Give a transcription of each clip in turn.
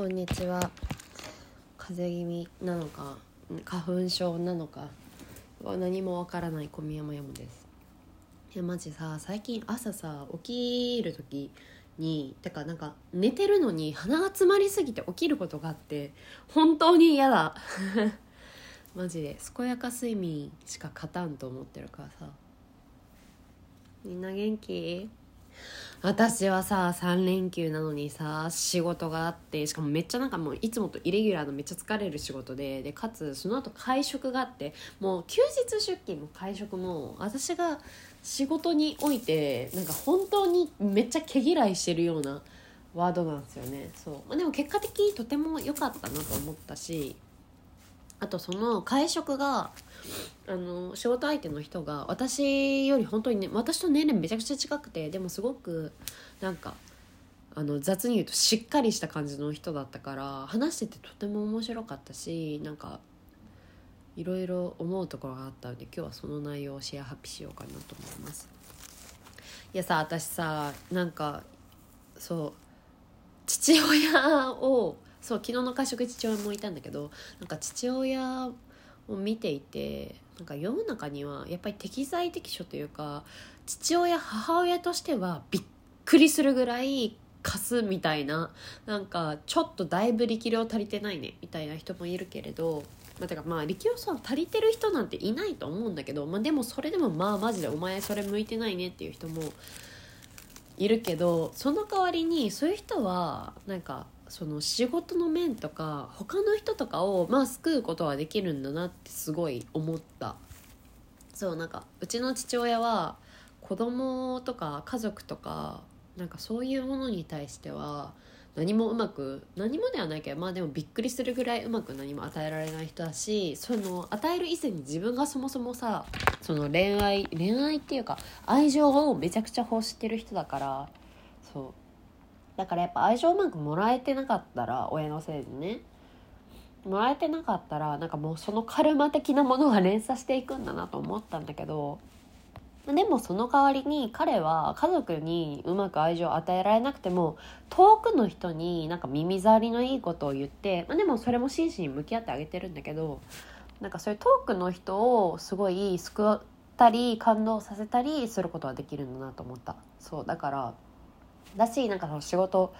こんにちは。風邪気味なのか花粉症なのか何もわからない小宮山山です。いやマジさ、最近朝さ起きる時になんか寝てるのに鼻が詰まりすぎて起きることがあって、本当に嫌だマジで健やか睡眠しか勝たんと思ってるからさ。みんな元気？私はさ3連休なのにさ仕事があって、しかもめっちゃなんかもういつもとイレギュラーのめっちゃ疲れる仕事で、でかつその後会食があって、もう休日出勤も会食も私が仕事においてなんか本当にめっちゃ毛嫌いしてるようなワードなんですよね。そう、でも結果的にとても良かったなと思ったし、あとその会食が仕事相手の人が私より本当に、ね、私と年齢めちゃくちゃ近くて、でもすごくなんか雑に言うとしっかりした感じの人だったから、話しててとても面白かったし、なんかいろいろ思うところがあったので、今日はその内容をシェアハッピーしようかなと思います。いやさ、私さなんかそう父親をそう昨日の会食父親もいたんだけど、なんか父親を見ていて、なんか世の中にはやっぱり適材適所というか、父親母親としてはびっくりするぐらい貸すみたいな、なんかちょっとだいぶ力量足りてないねみたいな人もいるけれど、まあ力量足りてる人なんていないと思うんだけど、まあ、でもそれでもまあマジでお前それ向いてないねっていう人もいるけど、その代わりにそういう人はなんかその仕事の面とか他の人とかをまあ救うことはできるんだなってすごい思った。そう、なんかうちの父親は子供とか家族とかなんかそういうものに対しては何もではないけどまあでもびっくりするぐらいうまく何も与えられない人だし、その与える以前に自分がそもそもさその恋愛っていうか愛情をめちゃくちゃ欲してる人だから、そうだからやっぱ愛情うまくもらえてなかったら、親のせいでねもらえてなかったら、なんかもうそのカルマ的なものが連鎖していくんだなと思ったんだけど、でもその代わりに彼は家族にうまく愛情を与えられなくても遠くの人になんか耳障りのいいことを言って、でもそれも真摯に向き合ってあげてるんだけど、なんかそういう遠くの人をすごい救ったり感動させたりすることはできるんだなと思った。そうだからだし、なんかその仕事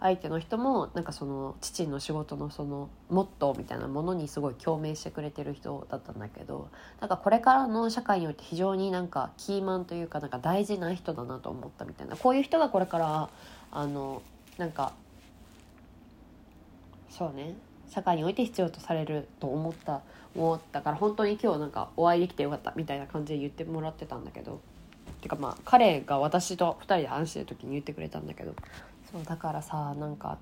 相手の人もなんかその父の仕事のそのモットーみたいなものにすごい共鳴してくれてる人だったんだけど、なんかこれからの社会において非常になんかキーマンというか、なんか大事な人だなと思ったみたいな。こういう人がこれからなんかそうね社会において必要とされると思ったから、本当に今日なんかお会いできてよかったみたいな感じで言ってもらってたんだけど、てかまあ彼が私と2人で話してる時に言ってくれたんだけど、そうだからさなんか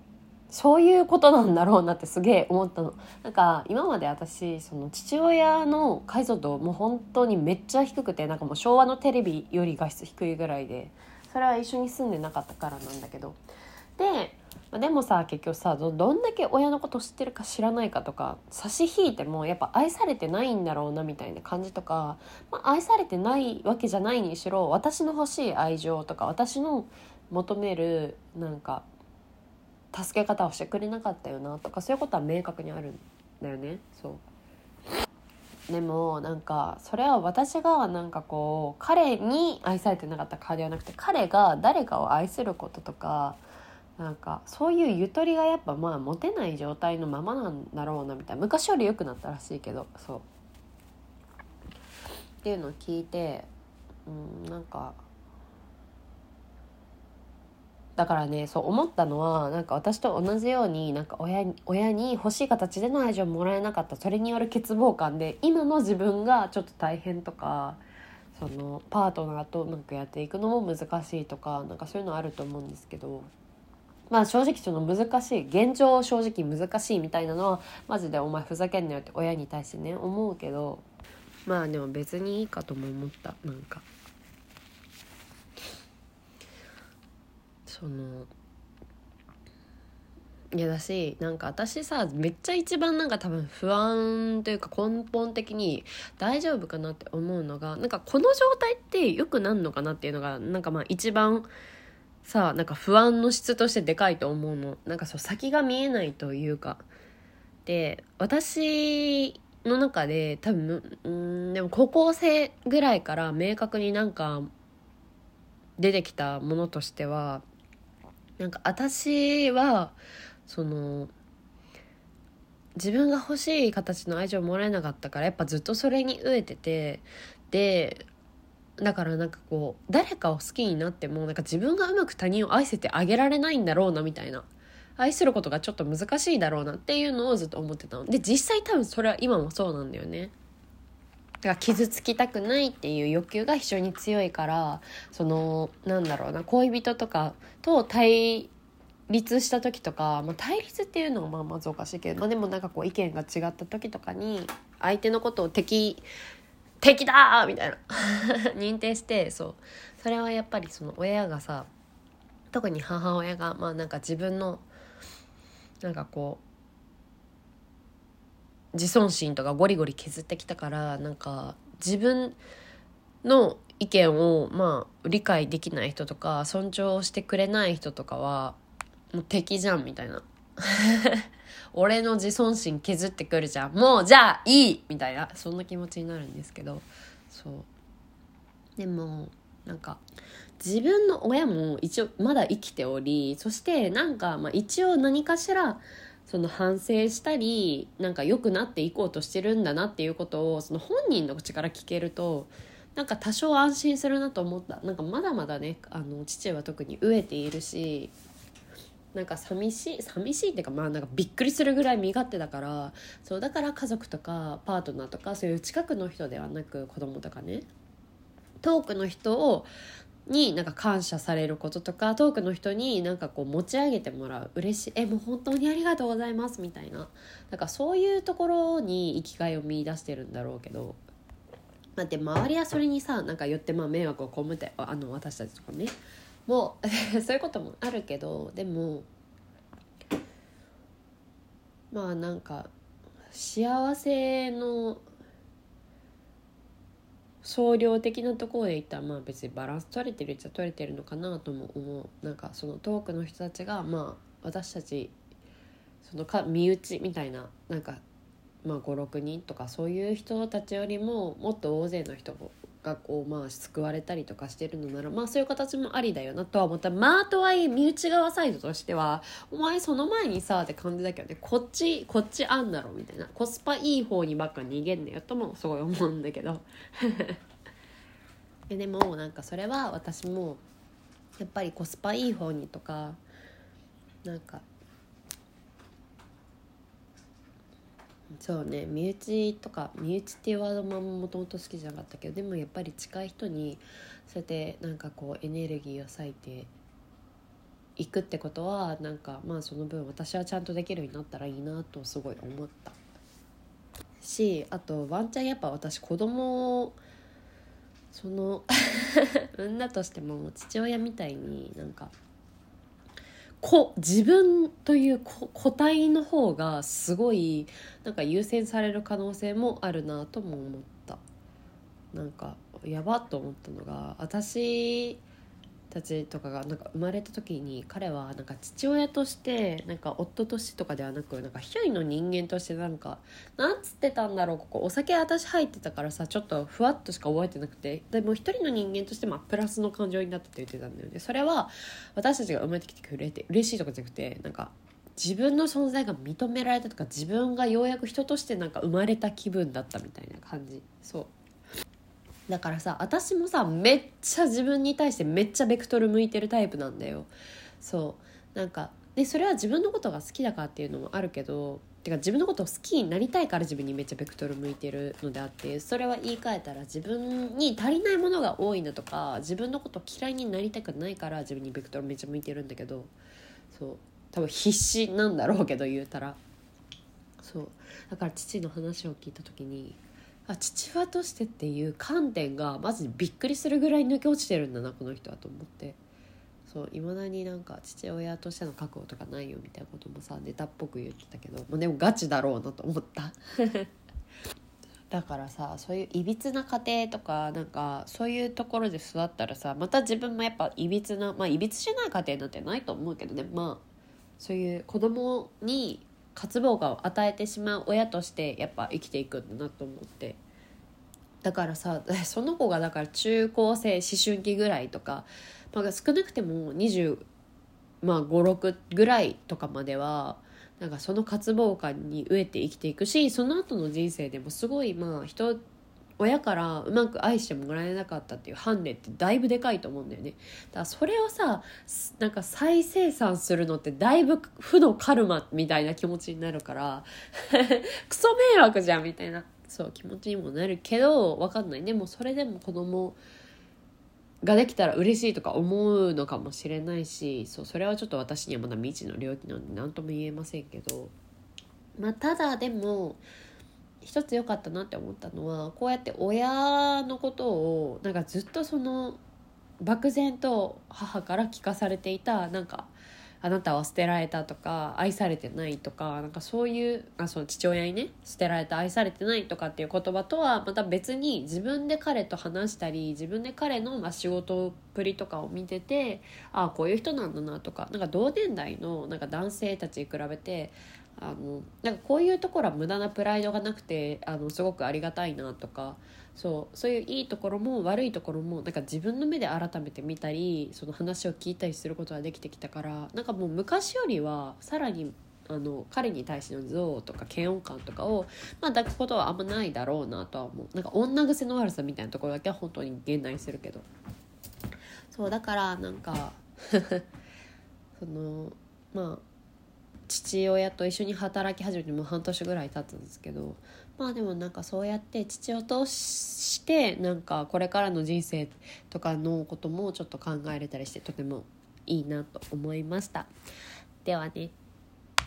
そういうことなんだろうなってすげえ思ったの。なんか今まで私その父親の解像度もう本当にめっちゃ低くて、なんかもう昭和のテレビより画質低いぐらいで、それは一緒に住んでなかったからなんだけど、でもさ結局さどんだけ親のこと知ってるか知らないかとか差し引いてもやっぱ愛されてないんだろうなみたいな感じとか、まあ、愛されてないわけじゃないにしろ私の欲しい愛情とか私の求めるなんか助け方をしてくれなかったよなとか、そういうことは明確にあるんだよね。そうでもなんかそれは私がなんかこう彼に愛されてなかったからではなくて、彼が誰かを愛することとかなんかそういうゆとりがやっぱまあ持てない状態のままなんだろうなみたいな。昔より良くなったらしいけど、そうっていうのを聞いて、なんかだからねそう思ったのは、なんか私と同じようになんか親に欲しい形での愛情をもらえなかった、それによる欠乏感で今の自分がちょっと大変とか、そのパートナーとうまくやっていくのも難しいとか、なんかそういうのあると思うんですけど、まあ正直その難しい現状正直難しいみたいなのはマジでお前ふざけんなよって親に対してね思うけど、まあでも別にいいかとも思った。なんかそのいやだし、なんか私さめっちゃ一番なんか多分不安というか根本的に大丈夫かなって思うのが、なんかこの状態って良くなんのかなっていうのがなんかまあ一番さ、なんか不安の質としてでかいと思うの。なんかそう、先が見えないというか。で、私の中で多分、でも高校生ぐらいから明確になんか出てきたものとしては、なんか私はその自分が欲しい形の愛情をもらえなかったから、やっぱずっとそれに飢えてて、でだからなんかこう誰かを好きになってもなんか自分がうまく他人を愛せてあげられないんだろうなみたいな、愛することがちょっと難しいだろうなっていうのをずっと思ってたので、実際多分それは今もそうなんだよね。だから傷つきたくないっていう欲求が非常に強いから、そのなんだろうな、恋人とかと対立した時とか、まあ、対立っていうのはまあまずおかしいけど、まあ、でもなんかこう意見が違った時とかに相手のことを敵だみたいな認定して、そう、それはやっぱりその親がさ、特に母親がまあなんか自分のなんかこう自尊心とかゴリゴリ削ってきたから、なんか自分の意見をまあ理解できない人とか尊重してくれない人とかはもう敵じゃんみたいな俺の自尊心削ってくるじゃん、もうじゃあいいみたいな、そんな気持ちになるんですけど、そう。でもなんか自分の親も一応まだ生きており、そしてなんかまあ一応何かしらその反省したりなんか良くなっていこうとしてるんだなっていうことをその本人の口から聞けると、なんか多少安心するなと思った。なんかまだまだね、父は特に飢えているし、なんか寂しいっていうか、まあなんかびっくりするぐらい身勝手だから、そうだから家族とかパートナーとかそういう近くの人ではなく、子供とかね、遠くの人になんか感謝されることとか、遠くの人になんかこう持ち上げてもらう、嬉しい、もう本当にありがとうございますみたいな、なんかそういうところに生きがいを見出してるんだろうけど、だって周りはそれにさ、なんか寄ってまあ迷惑を被って、私たちとかね、もうそういうこともあるけど、でもまあなんか幸せの総量的なところでいったら、まあ別にバランス取れてるっちゃ取れてるのかなとも思う。なんかその遠くの人たちがまあ私たちその身内みたいな、なんかまあ 5,6 人とかそういう人たちよりももっと大勢の人もがこうまあ救われたりとかしてるのなら、まあそういう形もありだよなとは思った。まあとはいえ身内側サイドとしては、お前その前にさって感じだけどね、こっちあんだろみたいな、コスパいい方にばっか逃げんねよともすごい思うんだけどでもなんかそれは私もやっぱりコスパいい方にとか、なんかそうね、身内っていうワードももともと好きじゃなかったけど、でもやっぱり近い人にそうやってなんかこうエネルギーを割いていくってことは、なんかまあその分私はちゃんとできるようになったらいいなとすごい思ったし、あとワンちゃんやっぱ私子供をその産んだとしても父親みたいになんか自分という個体の方がすごいなんか優先される可能性もあるなとも思った。なんかやばと思ったのが、私たちとかがなんか生まれた時に彼はなんか父親としてなんか夫としてとかではなく、なんか一人の人間としてなんかなんつってたんだろう、ここお酒私入ってたからさちょっとふわっとしか覚えてなくて、でも一人の人間としてまあプラスの感情になったって言ってたんだよね。それは私たちが生まれてきてくれて嬉しいとかじゃなくて、なんか自分の存在が認められたとか、自分がようやく人としてなんか生まれた気分だったみたいな感じ。そうだからさ、私もさめっちゃ自分に対してめっちゃベクトル向いてるタイプなんだよ。そうなんかで、それは自分のことが好きだからっていうのもあるけど、てか自分のことを好きになりたいから自分にめっちゃベクトル向いてるのであって、それは言い換えたら自分に足りないものが多いんだとか、自分のこと嫌いになりたくないから自分にベクトルめっちゃ向いてるんだけど、そう多分必死なんだろうけど言うたら、そうだから父の話を聞いた時に、父親としてっていう観点がまずびっくりするぐらい抜け落ちてるんだなこの人はと思って、そういまだになんか父親としての覚悟とかないよみたいなこともさネタっぽく言ってたけど、まあ、でもガチだろうなと思っただからさ、そういういびつな家庭とかなんかそういうところで育ったらさ、また自分もやっぱいびつな、まあいびつしない家庭なんてないと思うけどね、まあそういう子供に渇望感を与えてしまう親としてやっぱ生きていくんだなと思って、だからさ、その子がだから中高生思春期ぐらいとか、まあ、少なくても25、6ぐらいとかまではなんかその渇望感に飢えて生きていくし、その後の人生でもすごい、まあ親からうまく愛してもらえなかったっていうハンデってだいぶでかいと思うんだよね。だからそれをさ、なんか再生産するのってだいぶ負のカルマみたいな気持ちになるからクソ迷惑じゃんみたいな、そう気持ちにもなるけど、分かんないね。もうそれでも子供ができたら嬉しいとか思うのかもしれないし、そう、それはちょっと私にはまだ未知の領域なんで何とも言えませんけど、まあただでも一つ良かったなって思ったのは、こうやって親のことをなんかずっとその漠然と母から聞かされていた、なんかあなたは捨てられたとか愛されてないとか、なんかそういうその父親にね、捨てられた愛されてないとかっていう言葉とはまた別に、自分で彼と話したり自分で彼の仕事っぷりとかを見てて、ああこういう人なんだなとか、なんか同年代のなんか男性たちに比べてなんかこういうところは無駄なプライドがなくてすごくありがたいなとか、そういういいところも悪いところもなんか自分の目で改めて見たり、その話を聞いたりすることができてきたから、なんかもう昔よりはさらに彼に対しての憎悪とか嫌悪感とかを、まあ、抱くことはあんまないだろうなとは思う。なんか女癖の悪さみたいなところだけは本当に減内するけど、そうだからなんかそのまあ父親と一緒に働き始めてもう半年ぐらい経つんですけど、まあでもなんかそうやって父を通してなんかこれからの人生とかのこともちょっと考えれたりして、とてもいいなと思いました。ではね。